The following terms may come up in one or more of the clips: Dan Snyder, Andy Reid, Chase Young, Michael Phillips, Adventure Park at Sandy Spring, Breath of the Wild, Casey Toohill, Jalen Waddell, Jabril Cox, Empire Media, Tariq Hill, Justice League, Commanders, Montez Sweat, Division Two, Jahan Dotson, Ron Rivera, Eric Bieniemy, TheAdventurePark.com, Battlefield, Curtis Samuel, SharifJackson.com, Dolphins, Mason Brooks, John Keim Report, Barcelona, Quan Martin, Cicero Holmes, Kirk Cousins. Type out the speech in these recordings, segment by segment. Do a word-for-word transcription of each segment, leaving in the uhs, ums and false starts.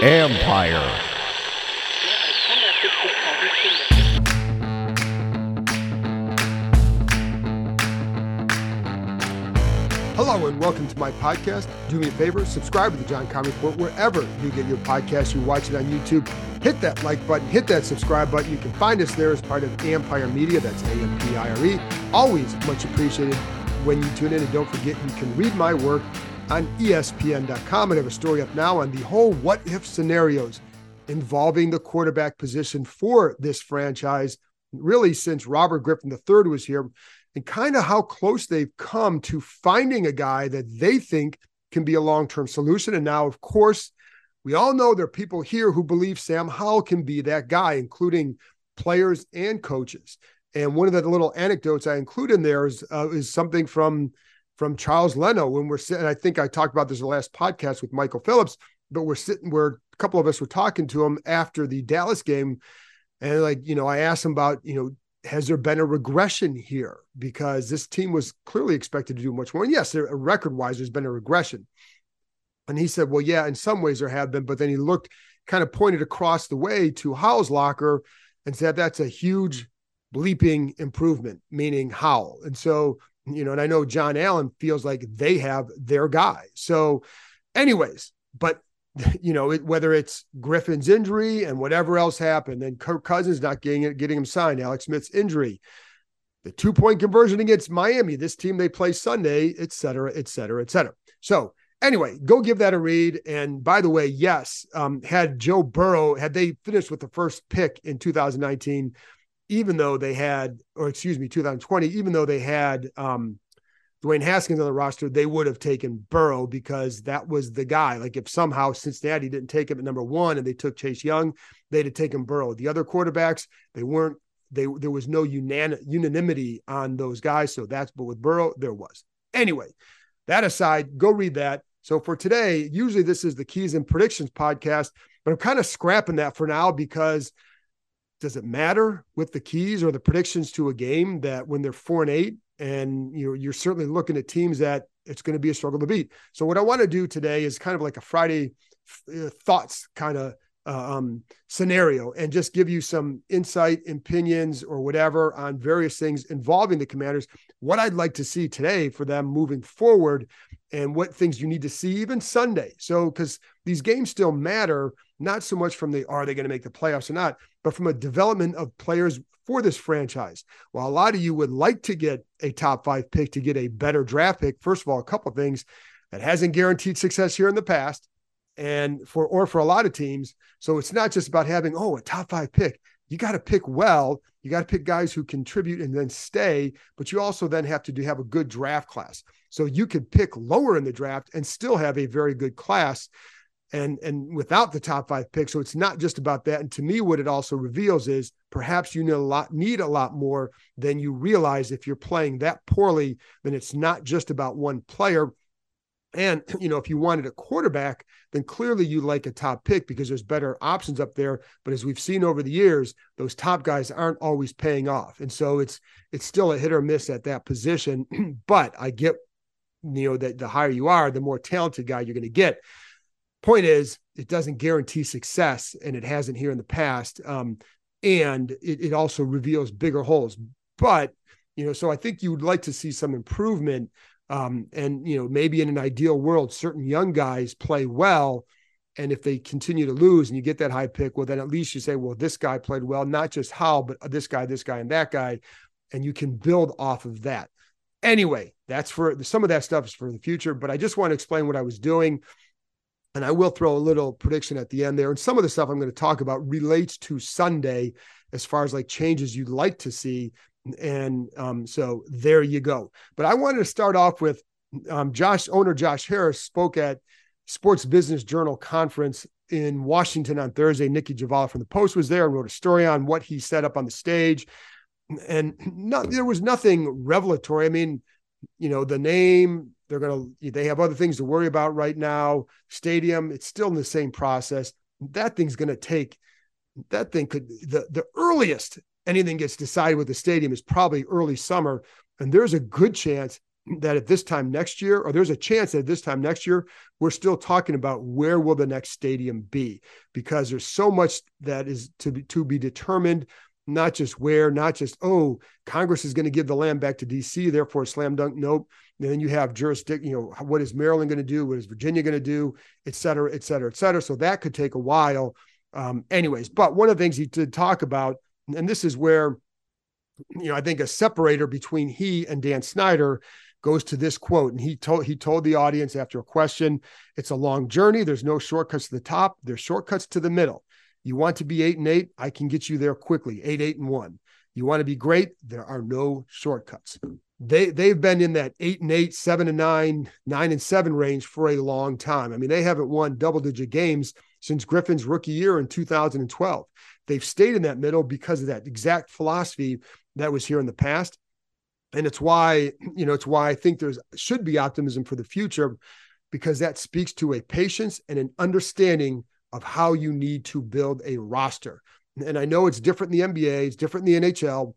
Empire. Hello and welcome to my podcast. Do me a favor, subscribe to the John Keim Report wherever you get your podcast. You watch it on YouTube. Hit that like button, hit that subscribe button. You can find us there as part of Empire Media. That's A M P I R E. Always much appreciated when you tune in. And don't forget, you can read my work on E S P N dot com and have a story up now on the whole what-if scenarios involving the quarterback position for this franchise, really since Robert Griffin the third was here, and kind of how close they've come to finding a guy that they think can be a long-term solution. And now, of course, we all know there are people here who believe Sam Howell can be that guy, including players and coaches. And one of the little anecdotes I include in there is, uh, is something from from Charles Leno when we're sitting. I think I talked about this in the last podcast with Michael Phillips, but we're sitting where a couple of us were talking to him after the Dallas game. And like, you know, I asked him about, you know, has there been a regression here? Because this team was clearly expected to do much more. And yes, there, record-wise, there's been a regression. And he said, well, yeah, in some ways there have been, but then he looked, kind of pointed across the way to Howell's locker and said, that's a huge bleeping improvement, meaning Howell. And so, you know, and I know John Allen feels like they have their guy. So anyways, but, you know, it, whether it's Griffin's injury and whatever else happened, and Kirk Cousins not getting getting him signed, Alex Smith's injury, the two-point conversion against Miami, this team they play Sunday, et cetera, et cetera, et cetera. So anyway, go give that a read. And by the way, yes, um, had Joe Burrow, had they finished with the first pick in two thousand nineteen, even though they had, or excuse me, two thousand twenty, even though they had um, Dwayne Haskins on the roster, they would have taken Burrow because that was the guy. Like if somehow Cincinnati didn't take him at number one and they took Chase Young, they'd have taken Burrow. The other quarterbacks, they weren't, they there was no unanim- unanimity on those guys. So that's, but with Burrow, there was. Anyway, that aside, go read that. So for today, usually this is the Keys and Predictions podcast, but I'm kind of scrapping that for now because does it matter with the keys or the predictions to a game that when they're four and eight and you're, you're certainly looking at teams that it's going to be a struggle to beat. So what I want to do today is kind of like a Friday uh, thoughts kind of um, scenario and just give you some insight, opinions, or whatever on various things involving the Commanders, what I'd like to see today for them moving forward and what things you need to see even Sunday. So, because these games still matter, not so much from the, are they going to make the playoffs or not, but from a development of players for this franchise. While a lot of you would like to get a top five pick to get a better draft pick, first of all, a couple of things that hasn't guaranteed success here in the past and for, or for a lot of teams. So it's not just about having, oh, a top five pick. You got to pick well, you got to pick guys who contribute and then stay, but you also then have to do have a good draft class. So you could pick lower in the draft and still have a very good class and, and without the top five pick. So it's not just about that. And to me, what it also reveals is perhaps you need a lot, need a lot more than you realize. If you're playing that poorly, then it's not just about one player. And, you know, if you wanted a quarterback, then clearly you like a top pick because there's better options up there. But as we've seen over the years, those top guys aren't always paying off. And so it's, it's still a hit or miss at that position, but I get, you know, that the higher you are, the more talented guy you're going to get. Point is, it doesn't guarantee success and it hasn't here in the past. Um, and it, it also reveals bigger holes, but, you know, so I think you would like to see some improvement. Um, and, you know, maybe in an ideal world, certain young guys play well. And if they continue to lose and you get that high pick, well, then at least you say, well, this guy played well, not just how, but this guy, this guy, and that guy. And you can build off of that. Anyway, that's for some of that stuff is for the future, but I just want to explain what I was doing. And I will throw a little prediction at the end there. And some of the stuff I'm going to talk about relates to Sunday as far as like changes you'd like to see. And um, so there you go. But I wanted to start off with um, Josh, owner Josh Harris spoke at Sports Business Journal conference in Washington on Thursday. Nikki Javala from the Post was there and wrote a story on what he set up on the stage. And not, there was nothing revelatory. I mean, you know, the name, they're going to, they have other things to worry about right now. Stadium, it's still in the same process. That thing's going to take, that thing could, the, the earliest anything gets decided with the stadium is probably early summer. And there's a good chance that at this time next year, or there's a chance that at this time next year, we're still talking about where will the next stadium be, because there's so much that is to be, to be determined, not just where, not just, oh, Congress is going to give the land back to D C, therefore slam dunk. Nope. And then you have jurisdiction, you know, what is Maryland going to do? What is Virginia going to do? Et cetera, et cetera, et cetera. So that could take a while. Um, anyways, but one of the things he did talk about, and this is where, you know, I think a separator between he and Dan Snyder goes to this quote. And he told, he told the audience after a question, it's a long journey. There's no shortcuts to the top. There's shortcuts to the middle. You want to be eight and eight. I can get you there quickly. Eight, eight and one. You want to be great. There are no shortcuts. They, they've been in that eight and eight, seven and nine, nine and seven range for a long time. I mean, they haven't won double digit games since Griffin's rookie year in two thousand twelve. They've stayed in that middle because of that exact philosophy that was here in the past. And it's why, you know, it's why I think there's should be optimism for the future, because that speaks to a patience and an understanding of how you need to build a roster. And I know it's different in the N B A, it's different in the N H L,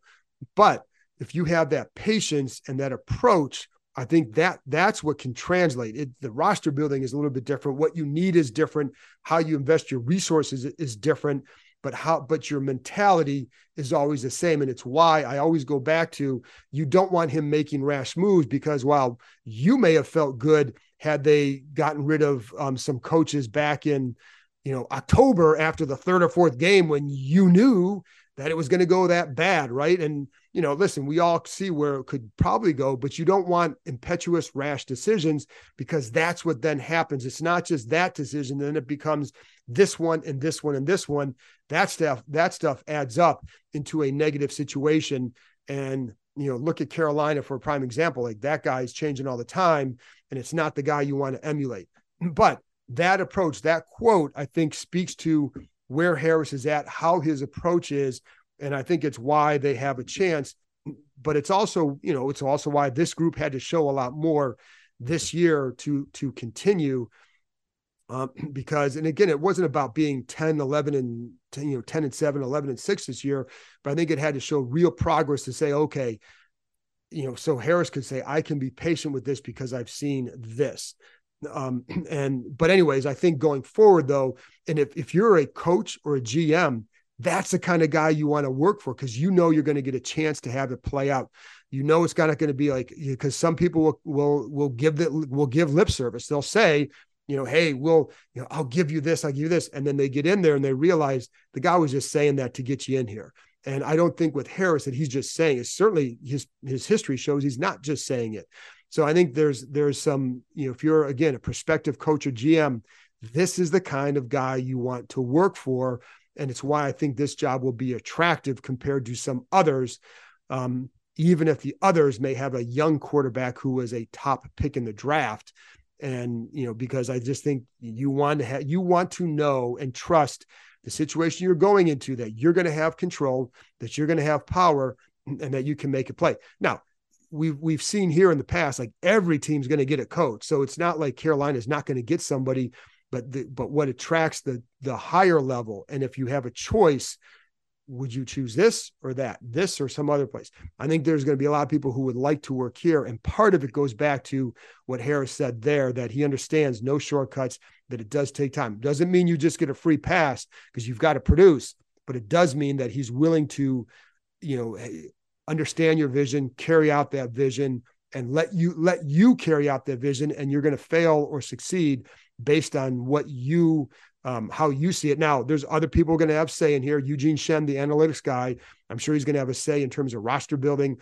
but if you have that patience and that approach, I think that that's what can translate. It, the roster building is a little bit different. What you need is different. How you invest your resources is different, but how, but your mentality is always the same. And it's why I always go back to, you don't want him making rash moves, because while you may have felt good had they gotten rid of um, some coaches back in, you know, October after the third or fourth game, when you knew that it was going to go that bad, right? And, you know, listen, we all see where it could probably go, but you don't want impetuous, rash decisions, because that's what then happens. It's not just that decision. Then it becomes this one and this one and this one. That stuff, that stuff adds up into a negative situation. And, you know, look at Carolina for a prime example. Like, that guy is changing all the time, and it's not the guy you want to emulate. But that approach, that quote, I think speaks to where Harris is at, how his approach is. And I think it's why they have a chance, but it's also, you know, it's also why this group had to show a lot more this year to, to continue um, because, and again, it wasn't about being ten, eleven and ten, you know, ten and seven, eleven and six this year, but I think it had to show real progress to say, okay, you know, so Harris could say, I can be patient with this because I've seen this. Um, and, but anyways, I think going forward though, and if, if you're a coach or a G M, that's the kind of guy you want to work for, because you know you're going to get a chance to have it play out. You know, it's not going to be like, because some people will, will, will give that, will give lip service. They'll say, you know, hey, we'll, you know, I'll give you this, I'll give you this. And then they get in there and they realize the guy was just saying that to get you in here. And I don't think with Harris that he's just saying it. Certainly his, his history shows he's not just saying it. So I think there's, there's some, you know, if you're, again, a prospective coach or G M, this is the kind of guy you want to work for. And it's why I think this job will be attractive compared to some others, um, even if the others may have a young quarterback who was a top pick in the draft. And, you know, because I just think you want to ha- you want to know and trust the situation you're going into, that you're going to have control, that you're going to have power, and that you can make a play. Now, we've, we've seen here in the past, like, every team's going to get a coach. So it's not like Carolina's not going to get somebody. But the, but what attracts the the higher level, and if you have a choice, would you choose this or that, this or some other place? I think there's going to be a lot of people who would like to work here, and part of it goes back to what Harris said there, that he understands no shortcuts, that it does take time. Doesn't mean you just get a free pass, because you've got to produce, but it does mean that he's willing to, you know, understand your vision, carry out that vision, and let you let you carry out that vision, and you're going to fail or succeed based on what you, um, how you see it. Now, there's other people going to have say in here. Eugene Shen, the analytics guy, I'm sure he's going to have a say in terms of roster building.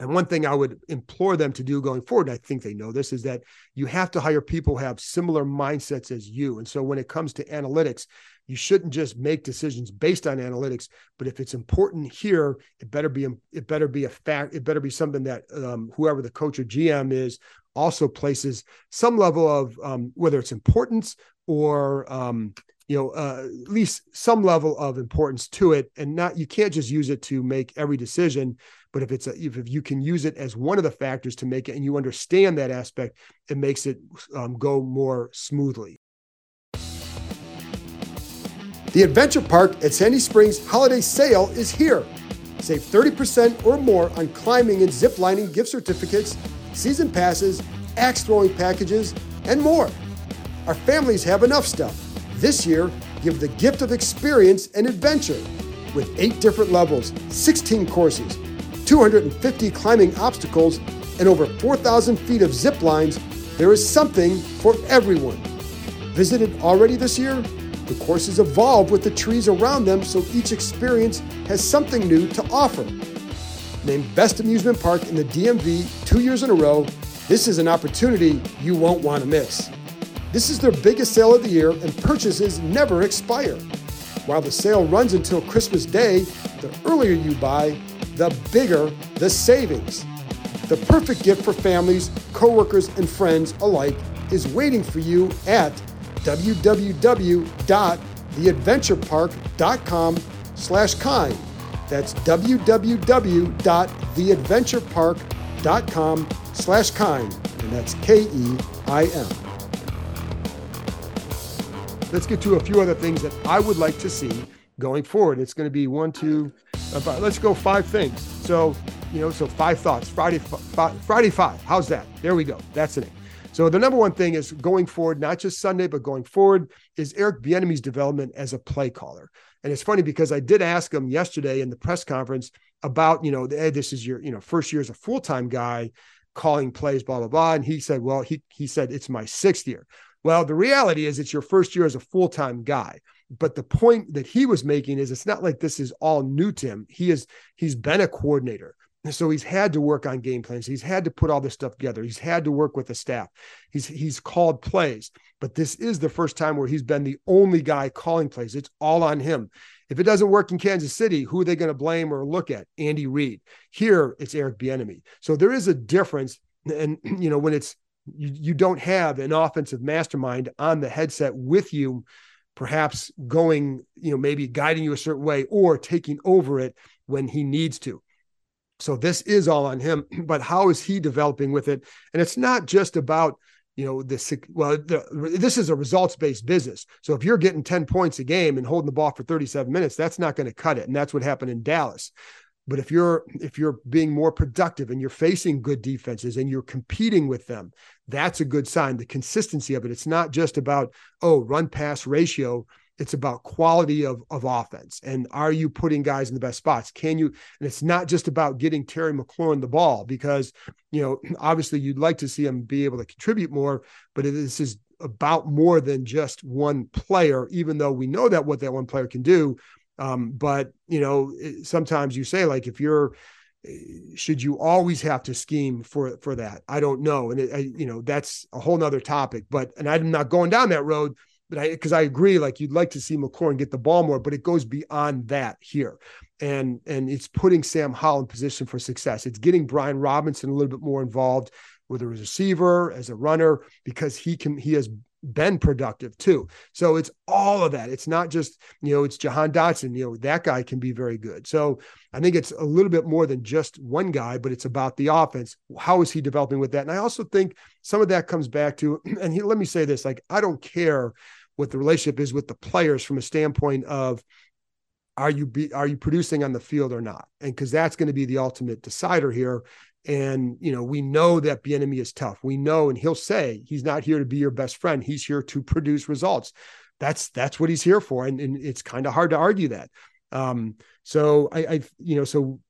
And one thing I would implore them to do going forward, and I think they know this, is that you have to hire people who have similar mindsets as you. And so when it comes to analytics, you shouldn't just make decisions based on analytics, but if it's important here, it better be, it better be a fact. It better be something that um, whoever the coach or G M is also places some level of, um, whether it's importance or, um, you know, uh, at least some level of importance to it, and not, you can't just use it to make every decision, but if it's a, if, if you can use it as one of the factors to make it, and you understand that aspect, it makes it um, go more smoothly. The Adventure Park at Sandy Springs holiday sale is here. Save thirty percent or more on climbing and ziplining gift certificates, season passes, axe throwing packages, and more. Our families have enough stuff. This year, give the gift of experience and adventure with eight different levels, sixteen courses, two hundred fifty climbing obstacles, and over four thousand feet of zip lines. There is something for everyone. Visited already this year? The courses evolve with the trees around them, so each experience has something new to offer. Named Best Amusement Park in the D M V two years in a row, this is an opportunity you won't want to miss. This is their biggest sale of the year, and purchases never expire. While the sale runs until Christmas Day, the earlier you buy, the bigger the savings. The perfect gift for families, coworkers, and friends alike is waiting for you at w w w dot the adventure park dot com slash kind. That's w w w dot the adventure park dot com slash kind, and that's K E I M. Let's get to a few other things that I would like to see going forward. It's going to be one, two, about, let's go five things. So, you know, so five thoughts. Friday, five, Friday five. How's that? There we go. That's the name. So the number one thing is going forward, not just Sunday, but going forward is Eric Bieniemy's development as a play caller. And it's funny because I did ask him yesterday in the press conference about, you know, hey, this is your, you know, first year as a full-time guy calling plays, blah, blah, blah. And he said, well, he, he said, it's my sixth year. Well, the reality is it's your first year as a full-time guy. But the point that he was making is it's not like this is all new to him. He is, he's been a coordinator. And so he's had to work on game plans. He's had to put all this stuff together. He's had to work with the staff. He's, he's called plays, but this is the first time where he's been the only guy calling plays. It's all on him. If it doesn't work in Kansas City, who are they going to blame or look at? Andy Reid. Here it's Eric Bieniemy. So there is a difference. And, you know, when it's, you, you don't have an offensive mastermind on the headset with you, perhaps going, you know, maybe guiding you a certain way or taking over it when he needs to. So this is all on him, but how is he developing with it? And it's not just about, you know, this, well, the, this is a results-based business. So if you're getting ten points a game and holding the ball for thirty-seven minutes, that's not going to cut it. And that's what happened in Dallas. But if you're, if you're being more productive and you're facing good defenses and you're competing with them, that's a good sign. The consistency of it. It's not just about, oh, run pass ratio. It's about quality of, of offense. And are you putting guys in the best spots? Can you, and it's not just about getting Terry McLaurin the ball because, you know, obviously you'd like to see him be able to contribute more, but it, this is about more than just one player, even though we know that what that one player can do. Um, but, you know, sometimes you say, like, if you're, should you always have to scheme for, for that? I don't know. And, it, I, you know, that's a whole nother topic, but, and I'm not going down that road, but I, cause I agree, like, you'd like to see McLaurin get the ball more, but it goes beyond that here. And, and it's putting Sam Howell in position for success. It's getting Brian Robinson a little bit more involved with a receiver as a runner, because he can, he has been productive too. So it's all of that. It's not just, you know, it's Jahan Dotson, you know, that guy can be very good. So I think it's a little bit more than just one guy, but it's about the offense. How is he developing with that? And I also think some of that comes back to, and he, let me say this, like, I don't care what the relationship is with the players from a standpoint of, are you, be, are you producing on the field or not? And cause that's going to be the ultimate decider here. And, you know, we know that Bieniemy is tough. We know, and he'll say he's not here to be your best friend. He's here to produce results. That's, that's what he's here for. And, and it's kind of hard to argue that. Um, so I, I, you know, so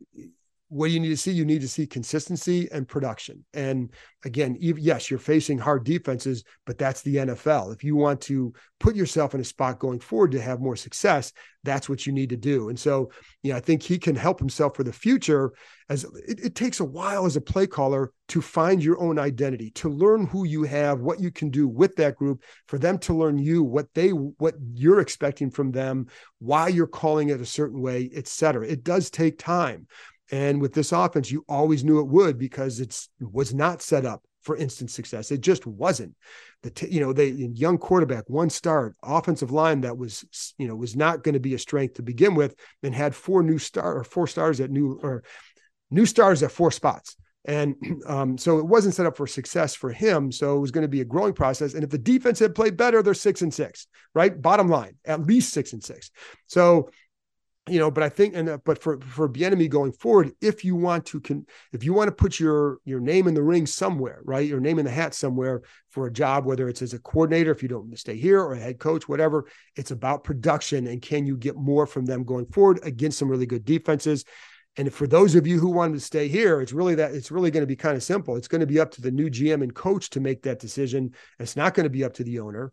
what do you need to see? You need to see consistency and production. And again, even, yes, you're facing hard defenses, but that's the N F L. If you want to put yourself in a spot going forward to have more success, that's what you need to do. And so, you know, I think he can help himself for the future, as it, it takes a while as a play caller to find your own identity, to learn who you have, what you can do with that group, for them to learn you, what they, what you're expecting from them, why you're calling it a certain way, et cetera. It does take time. And with this offense, you always knew it would, because it's, it was not set up for instant success. It just wasn't. The t- you know, they young quarterback, one start, offensive line that was, you know, was not going to be a strength to begin with, and had four new star or four stars at new or new stars at four spots. And um, so it wasn't set up for success for him. So it was going to be a growing process. And if the defense had played better, they're six and six, right? Bottom line, at least six and six. So you know, but I think, and but for for Bieniemy going forward, if you want to can, if you want to put your your name in the ring somewhere, right, your name in the hat somewhere for a job, whether it's as a coordinator, if you don't stay here, or a head coach, whatever, it's about production and can you get more from them going forward against some really good defenses. And for those of you who wanted to stay here, it's really that it's really going to be kind of simple. It's going to be up to the new G M and coach to make that decision. It's not going to be up to the owner.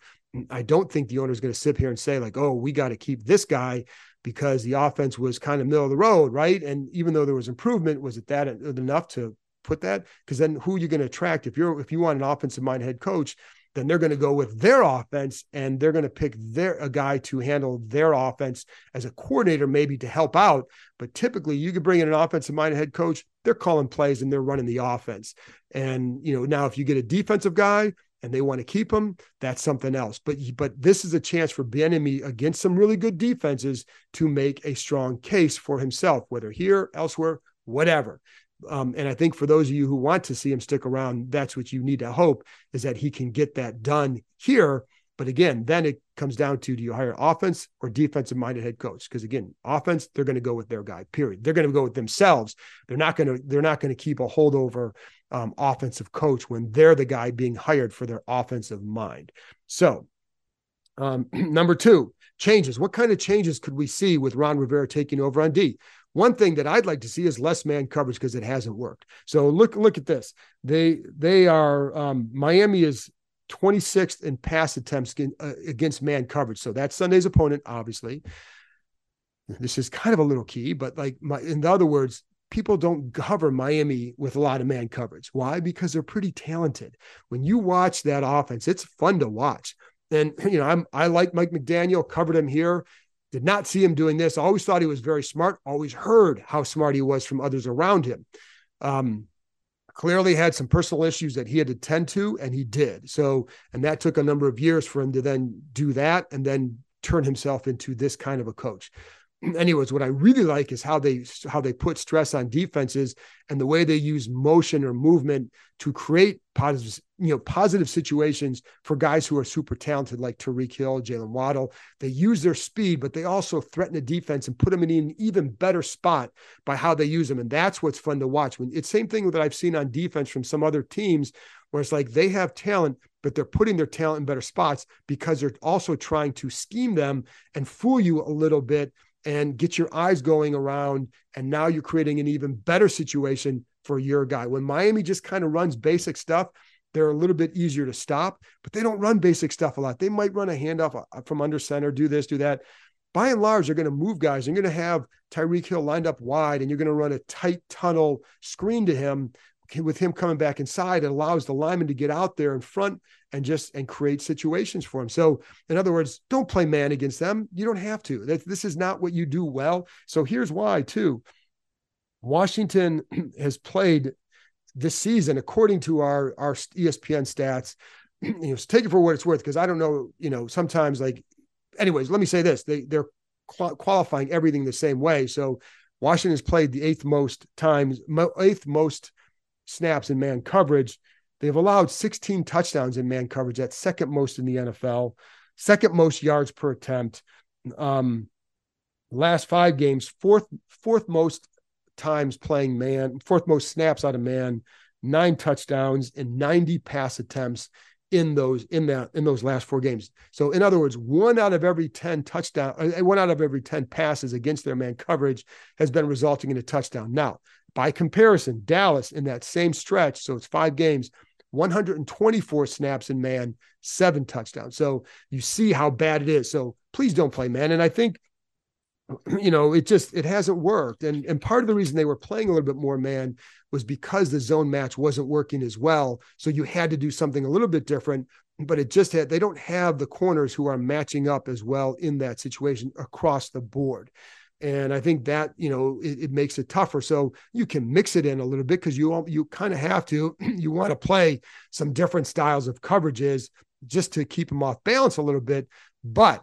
I don't think the owner is going to sit here and say like, oh, we got to keep this guy because the offense was kind of middle of the road, right? And even though there was improvement, was it that enough to put that? Because then who are you going to attract? If you're if you want an offensive mind head coach, then they're going to go with their offense and they're going to pick their a guy to handle their offense as a coordinator, maybe to help out. But typically you could bring in an offensive minded head coach, they're calling plays and they're running the offense. And, you know, now if you get a defensive guy and they want to keep him, that's something else. But, but this is a chance for Bieniemy against some really good defenses to make a strong case for himself, whether here, elsewhere, whatever. Um, and I think for those of you who want to see him stick around, that's what you need to hope, is that he can get that done here. But again, then it comes down to, do you hire offense or defensive-minded head coach? Because again, offense, they're going to go with their guy, period. They're going to go with themselves. They're not going to, they're not going to keep a holdover um, offensive coach when they're the guy being hired for their offensive mind. So um, number two, changes. What kind of changes could we see with Ron Rivera taking over on D? One thing that I'd like to see is less man coverage because it hasn't worked. So look, look at this. They they are um, Miami is twenty-sixth in pass attempts against man coverage. So that's Sunday's opponent, obviously. This is kind of a little key, but like my, in other words, people don't cover Miami with a lot of man coverage. Why? Because they're pretty talented. When you watch that offense, it's fun to watch. And you know, I'm I like Mike McDaniel. Covered him here. Did not see him doing this. Always thought he was very smart. Always heard how smart he was from others around him. Um, clearly had some personal issues that he had to tend to, and he did. So, and that took a number of years for him to then do that and then turn himself into this kind of a coach. Anyways, what I really like is how they how they put stress on defenses and the way they use motion or movement to create positive, you know, positive situations for guys who are super talented like Tariq Hill, Jalen Waddell. They use their speed, but they also threaten the defense and put them in an even better spot by how they use them. And that's what's fun to watch. When it's the same thing that I've seen on defense from some other teams where it's like they have talent, but they're putting their talent in better spots because they're also trying to scheme them and fool you a little bit and get your eyes going around. And now you're creating an even better situation for your guy. When Miami just kind of runs basic stuff, they're a little bit easier to stop, but they don't run basic stuff a lot. They might run a handoff from under center, do this, do that. By and large, they're going to move guys. You're going to have Tyreek Hill lined up wide, and you're going to run a tight tunnel screen to him. With him coming back inside, it allows the lineman to get out there in front and just and create situations for him. So in other words, don't play man against them. You don't have to. That, this is not what you do well. So here's why too. Washington has played this season, according to our, our E S P N stats, you know, take it for what it's worth. Cause I don't know, you know, sometimes like, anyways, let me say this, they they're qualifying everything the same way. So Washington has played the eighth most times, eighth most snaps in man coverage. They've allowed sixteen touchdowns in man coverage. That's second most in the N F L, second most yards per attempt. Um, last five games, fourth, fourth most times playing man, fourth most snaps out of man, nine touchdowns and ninety pass attempts in those, in that, in those last four games. So in other words, one out of every ten touchdown, one out of every ten passes against their man coverage has been resulting in a touchdown. Now, by comparison, Dallas in that same stretch, so it's five games, one hundred twenty-four snaps in man, seven touchdowns. So you see how bad it is. So please don't play man. And I think, you know, it just, it hasn't worked. And, and part of the reason they were playing a little bit more man was because the zone match wasn't working as well. So you had to do something a little bit different, but it just had, they don't have the corners who are matching up as well in that situation across the board. And I think that, you know, it, it makes it tougher. So you can mix it in a little bit because you all, you kind of have to. You want to play some different styles of coverages just to keep them off balance a little bit. But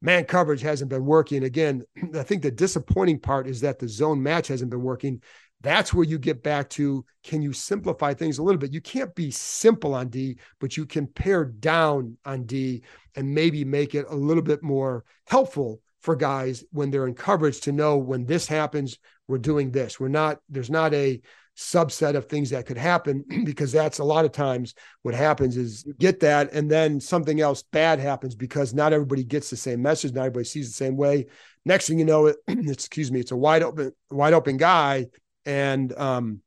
man coverage hasn't been working. Again, I think the disappointing part is that the zone match hasn't been working. That's where you get back to, can you simplify things a little bit? You can't be simple on D, but you can pare down on D and maybe make it a little bit more helpful for guys when they're in coverage to know when this happens, we're doing this. We're not, there's not a subset of things that could happen, because that's a lot of times what happens is you get that and then something else bad happens because not everybody gets the same message. Not everybody sees the same way. Next thing you know, it, it's, excuse me, it's a wide open, wide open guy. And, um,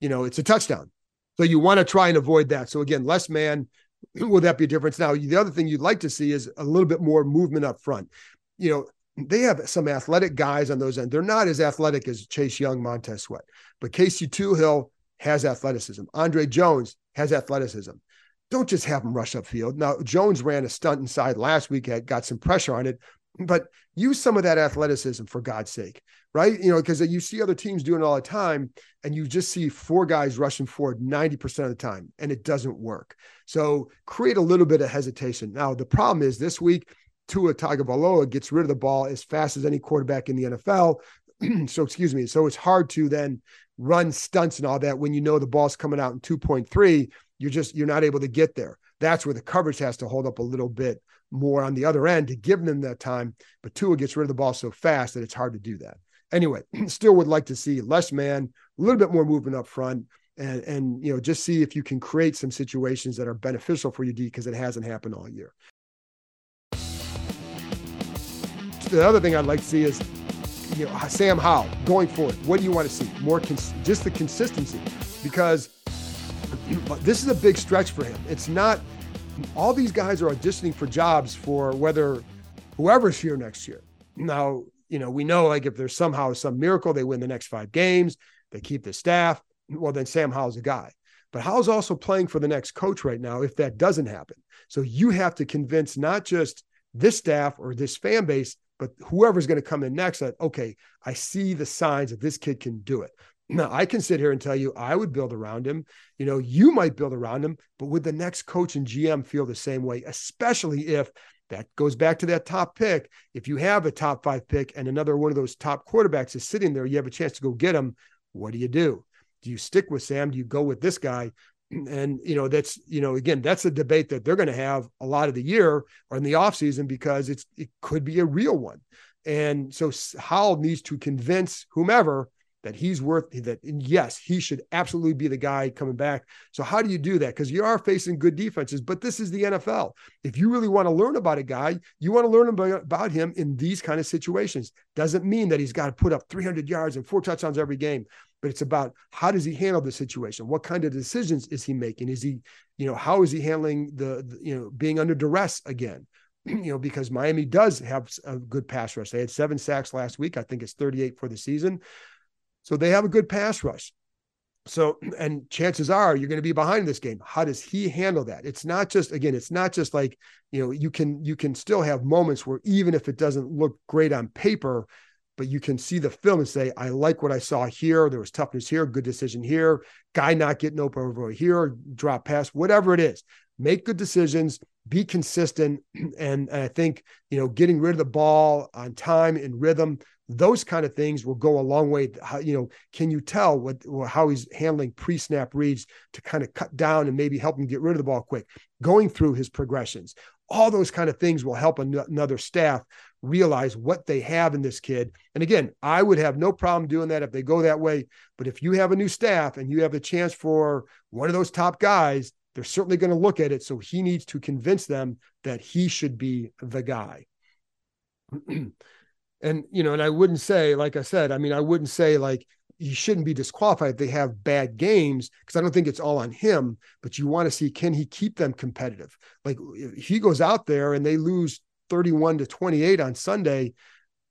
you know, it's a touchdown. So you want to try and avoid that. So again, less man, will that be a difference? Now, the other thing you'd like to see is a little bit more movement up front. You know, they have some athletic guys on those ends. They're not as athletic as Chase Young, Montez Sweat, but Casey Toohill has athleticism. Andre Jones has athleticism. Don't just have them rush upfield. Now, Jones ran a stunt inside last week, had, got some pressure on it, but use some of that athleticism for God's sake, right? You know, because you see other teams doing it all the time, and you just see four guys rushing forward ninety percent of the time, and it doesn't work. So create a little bit of hesitation. Now, the problem is this week, Tua Tagovailoa gets rid of the ball as fast as any quarterback in the N F L. so, excuse me. So it's hard to then run stunts and all that when you know the ball's coming out in two point three. You're just, you're not able to get there. That's where the coverage has to hold up a little bit more on the other end to give them that time. But Tua gets rid of the ball so fast that it's hard to do that. Anyway, still would like to see less man, a little bit more movement up front, and, and, you know, just see if you can create some situations that are beneficial for you, D, because it hasn't happened all year. The other thing I'd like to see is, you know, Sam Howell going forward. What do you want to see? More cons- just the consistency, because this is a big stretch for him. It's not, all these guys are auditioning for jobs for whether whoever's here next year. Now, you know, we know, like, if there's somehow some miracle, they win the next five games, they keep the staff, well, then Sam Howell's a guy. But Howell's also playing for the next coach right now if that doesn't happen. So you have to convince not just this staff or this fan base, but whoever's going to come in next, that, okay, I see the signs that this kid can do it. Now, I can sit here and tell you I would build around him. You know, you might build around him, but would the next coach and G M feel the same way, especially if that goes back to that top pick? If you have a top five pick and another one of those top quarterbacks is sitting there, you have a chance to go get him. What do you do? Do you stick with Sam? Do you go with this guy? And, you know, that's, you know, again, that's a debate that they're going to have a lot of the year or in the offseason, because it's, it could be a real one. And so Howell needs to convince whomever that he's worth that. Yes, he should absolutely be the guy coming back. So how do you do that? Because you are facing good defenses, but this is the N F L. If you really want to learn about a guy, you want to learn about him in these kind of situations. Doesn't mean that he's got to put up three hundred yards and four touchdowns every game, but it's about how does he handle the situation? What kind of decisions is he making? Is he, you know, how is he handling the, the you know, being under duress again? You know, because Miami does have a good pass rush. They had seven sacks last week. I think it's thirty-eight for the season. So they have a good pass rush. So, and chances are you're going to be behind this game. How does he handle that? It's not just, again, it's not just like, you know, you can, you can still have moments where even if it doesn't look great on paper, but you can see the film and say, I like what I saw here. There was toughness here, good decision here, guy not getting open over here, drop pass, whatever it is. Make good decisions, be consistent. And I think, you know, getting rid of the ball on time and rhythm, those kind of things will go a long way. How, you know, can you tell what, how he's handling pre-snap reads to kind of cut down and maybe help him get rid of the ball quick, going through his progressions? All those kind of things will help an- another staff realize what they have in this kid. And again, I would have no problem doing that if they go that way. But if you have a new staff and you have a chance for one of those top guys, they're certainly going to look at it. So he needs to convince them that he should be the guy. And, you know, and I wouldn't say, like I said, I mean, I wouldn't say like you shouldn't be disqualified if they have bad games, because I don't think it's all on him, but you want to see, can he keep them competitive? Like if he goes out there and they lose thirty-one to twenty-eight on Sunday,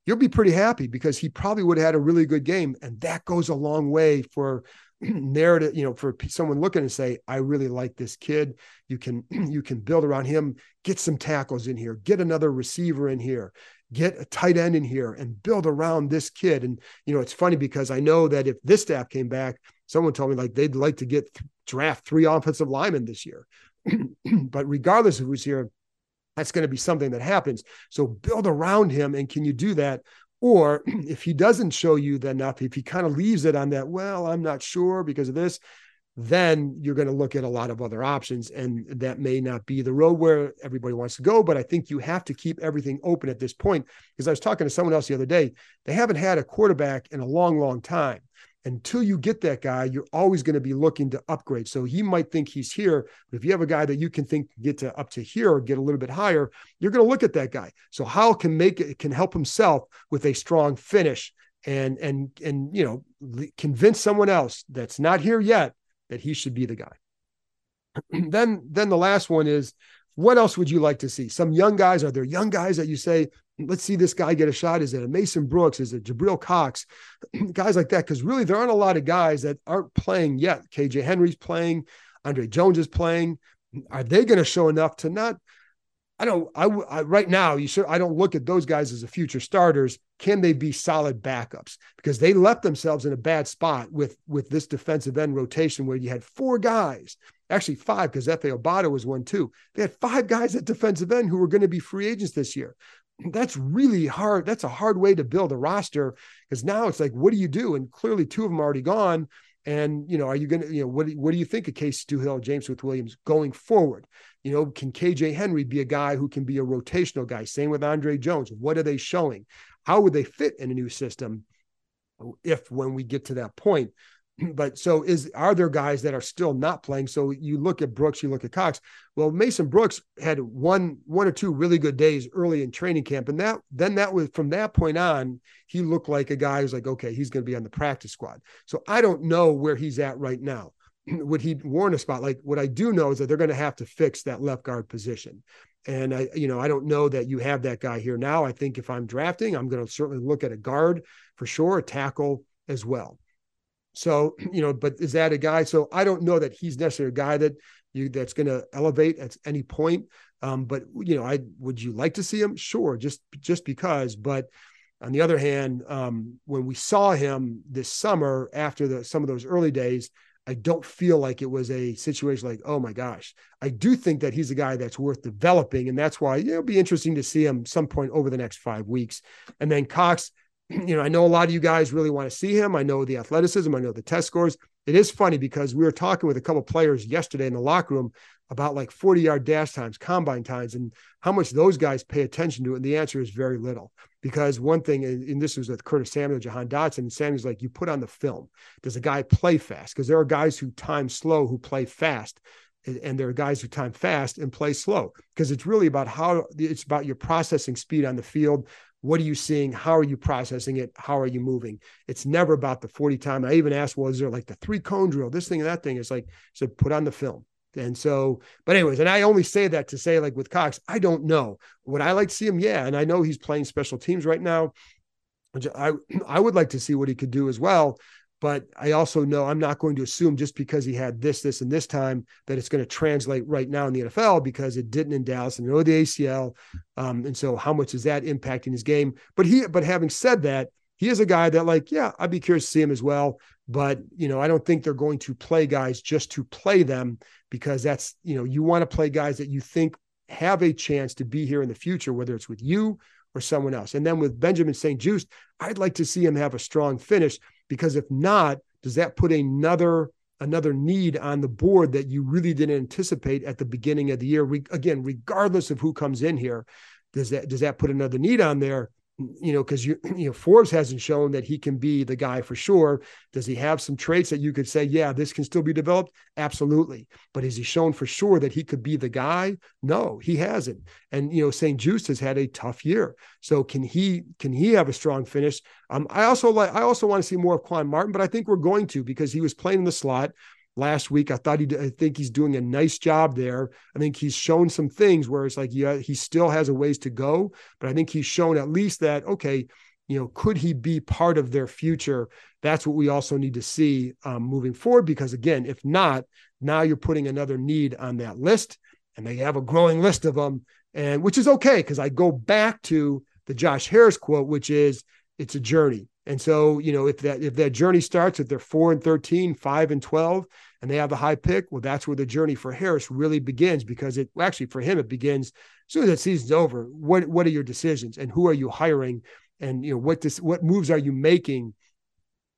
you'll be pretty happy because he probably would have had a really good game. And that goes a long way for narrative, you know, for someone looking and say, I really like this kid. You can, you can build around him, get some tackles in here, get another receiver in here, get a tight end in here and build around this kid. And, you know, it's funny because I know that if this staff came back, someone told me like, they'd like to get draft three offensive linemen this year, but regardless of who's here, that's going to be something that happens. So build around him. And can you do that? Or if he doesn't show you enough, if he kind of leaves it on that, well, I'm not sure because of this, then you're going to look at a lot of other options, and that may not be the road where everybody wants to go. But I think you have to keep everything open at this point, because I was talking to someone else the other day. They haven't had a quarterback in a long, long time. Until you get that guy, you're always going to be looking to upgrade. So he might think he's here, but if you have a guy that you can think can get to up to here or get a little bit higher, you're going to look at that guy. So Howell can make it, can help himself with a strong finish and, and, and, you know, convince someone else that's not here yet that he should be the guy. then, then the last one is, what else would you like to see? Some young guys, are there young guys that you say, let's see this guy get a shot? Is it a Mason Brooks? Is it Jabril Cox? Guys like that, because really there aren't a lot of guys that aren't playing yet. K J Henry's playing. Andre Jones is playing. Are they going to show enough to not – I don't I, – I, right now, you sure, I don't look at those guys as the future starters. Can they be solid backups? Because they left themselves in a bad spot with, with this defensive end rotation where you had four guys – actually five, because F A Obata was one too. They had five guys at defensive end who were going to be free agents this year. That's really hard. That's a hard way to build a roster, because now it's like, what do you do? And clearly two of them are already gone. And, you know, are you going to, you know, what, what do you think of Casey Toohill, James Smith-Williams going forward? You know, can K J Henry be a guy who can be a rotational guy? Same with Andre Jones. What are they showing? How would they fit in a new system if, when we get to that point? But so is, are there guys that are still not playing? So you look at Brooks, you look at Cox. Well, Mason Brooks had one, one or two really good days early in training camp. And that, then that was, from that point on, he looked like a guy who's like, okay, he's going to be on the practice squad. So I don't know where he's at right now. Would he warrant a spot? Like, what I do know is that they're going to have to fix that left guard position. And I, you know, I don't know that you have that guy here now. I think if I'm drafting, I'm going to certainly look at a guard for sure, a tackle as well. So, you know, but is that a guy? So I don't know that he's necessarily a guy that you, that's going to elevate at any point. Um, but, you know, I, would you like to see him? Sure. Just, just because, but on the other hand, um, when we saw him this summer after the, some of those early days, I don't feel like it was a situation like, oh my gosh. I do think that he's a guy that's worth developing. And that's why it'll be interesting to see him some point over the next five weeks. And then Cox, you know, I know a lot of you guys really want to see him. I know the athleticism. I know the test scores. It is funny because we were talking with a couple of players yesterday in the locker room about like forty yard dash times, combine times, and how much those guys pay attention to it. And the answer is very little, because one thing, and this was with Curtis Samuel, Jahan Dotson, and Samuel's like, you put on the film. Does a guy play fast? Because there are guys who time slow who play fast. And there are guys who time fast and play slow, because it's really about how it's about your processing speed on the field. What are you seeing? How are you processing it? How are you moving? It's never about the forty time. I even asked, well, is there like the three cone drill, this thing and that thing? It's like, so put on the film. And so, but anyways, and I only say that to say, like with Cox, I don't know. Would I like to see him? Yeah. And I know he's playing special teams right now. I, I would like to see what he could do as well. But I also know I'm not going to assume just because he had this, this, and this time that it's going to translate right now in the N F L, because it didn't in Dallas and you know the A C L. Um, and so how much is that impacting his game? But he, but having said that, he is a guy that like, yeah, I'd be curious to see him as well. But, you know, I don't think they're going to play guys just to play them, because that's, you know, you want to play guys that you think have a chance to be here in the future, whether it's with you or someone else. And then with Benjamin Saint Juice, I'd like to see him have a strong finish, because if not, does that put another another need on the board that you really didn't anticipate at the beginning of the year? Re- again, regardless of who comes in here, does that does that put another need on there? You know, because you you know Forbes hasn't shown that he can be the guy for sure. Does he have some traits that you could say, yeah, this can still be developed? Absolutely. But has he shown for sure that he could be the guy? No, he hasn't. And you know, Saint Juice has had a tough year. So can he can he have a strong finish? Um, I also like I also want to see more of Quan Martin, but I think we're going to, because he was playing in the slot last week. I thought he, I think he's doing a nice job there. I think he's shown some things where it's like, yeah, he still has a ways to go, but I think he's shown at least that, okay, you know, could he be part of their future? That's what we also need to see um, moving forward, because again, if not, now you're putting another need on that list, and they have a growing list of them, and which is okay, because I go back to the Josh Harris quote, which is, it's a journey. And so, you know, if that if that journey starts, if they're four and thirteen, five and twelve, and they have the high pick, well, that's where the journey for Harris really begins, because it actually for him, it begins as soon as that season's over. What what are your decisions, and who are you hiring, and you know what this, what moves are you making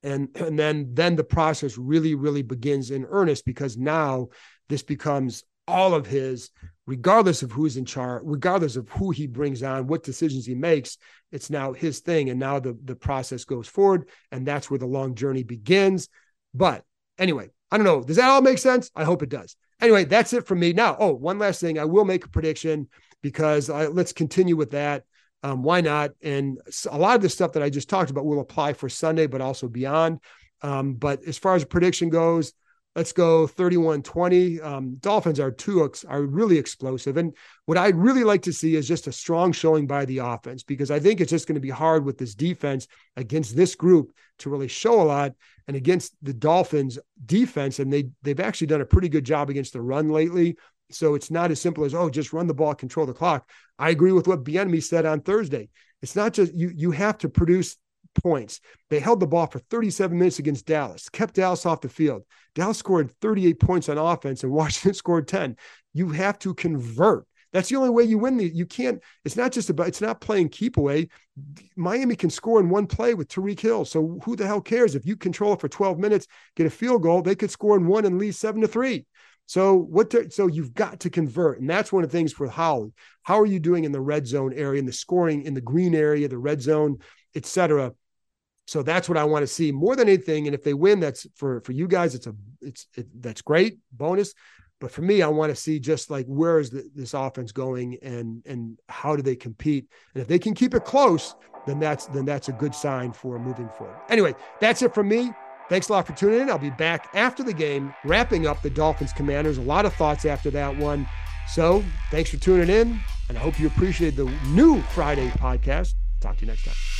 And, and then, then the process really, really begins in earnest, because now this becomes all of his, regardless of who's in charge, regardless of who he brings on, what decisions he makes, it's now his thing. And now the, the process goes forward, and that's where the long journey begins. But anyway, I don't know. Does that all make sense? I hope it does. Anyway, that's it from me. Now, oh, one last thing. I will make a prediction, because I, let's continue with that. Um, why not? And a lot of the stuff that I just talked about will apply for Sunday, but also beyond. Um, but as far as prediction goes, let's go thirty-one twenty. Um, Dolphins are too, are really explosive. And what I'd really like to see is just a strong showing by the offense, because I think it's just going to be hard with this defense against this group to really show a lot, and against the Dolphins defense. And they, they've actually done a pretty good job against the run lately. So it's not as simple as, oh, just run the ball, control the clock. I agree with what Bieniemy said on Thursday. It's not just, you, you have to produce points. They held the ball for thirty-seven minutes against Dallas, kept Dallas off the field. Dallas scored thirty-eight points on offense, and Washington scored ten. You have to convert. That's the only way you win. The, you can't, it's not just about, it's not playing keep away. Miami can score in one play with Tariq Hill. So who the hell cares? If you control it for twelve minutes, get a field goal, they could score in one and lead seven to three. So what? To, so you've got to convert, and that's one of the things for Howell. How are you doing in the red zone area, in the scoring, in the green area, the red zone, et cetera? So that's what I want to see more than anything. And if they win, that's for for you guys. It's a it's it, that's great bonus. But for me, I want to see just like, where is the, this offense going, and and how do they compete? And if they can keep it close, then that's then that's a good sign for moving forward. Anyway, that's it from me. Thanks a lot for tuning in. I'll be back after the game, wrapping up the Dolphins Commanders. A lot of thoughts after that one. So thanks for tuning in, and I hope you appreciate the new Friday podcast. Talk to you next time.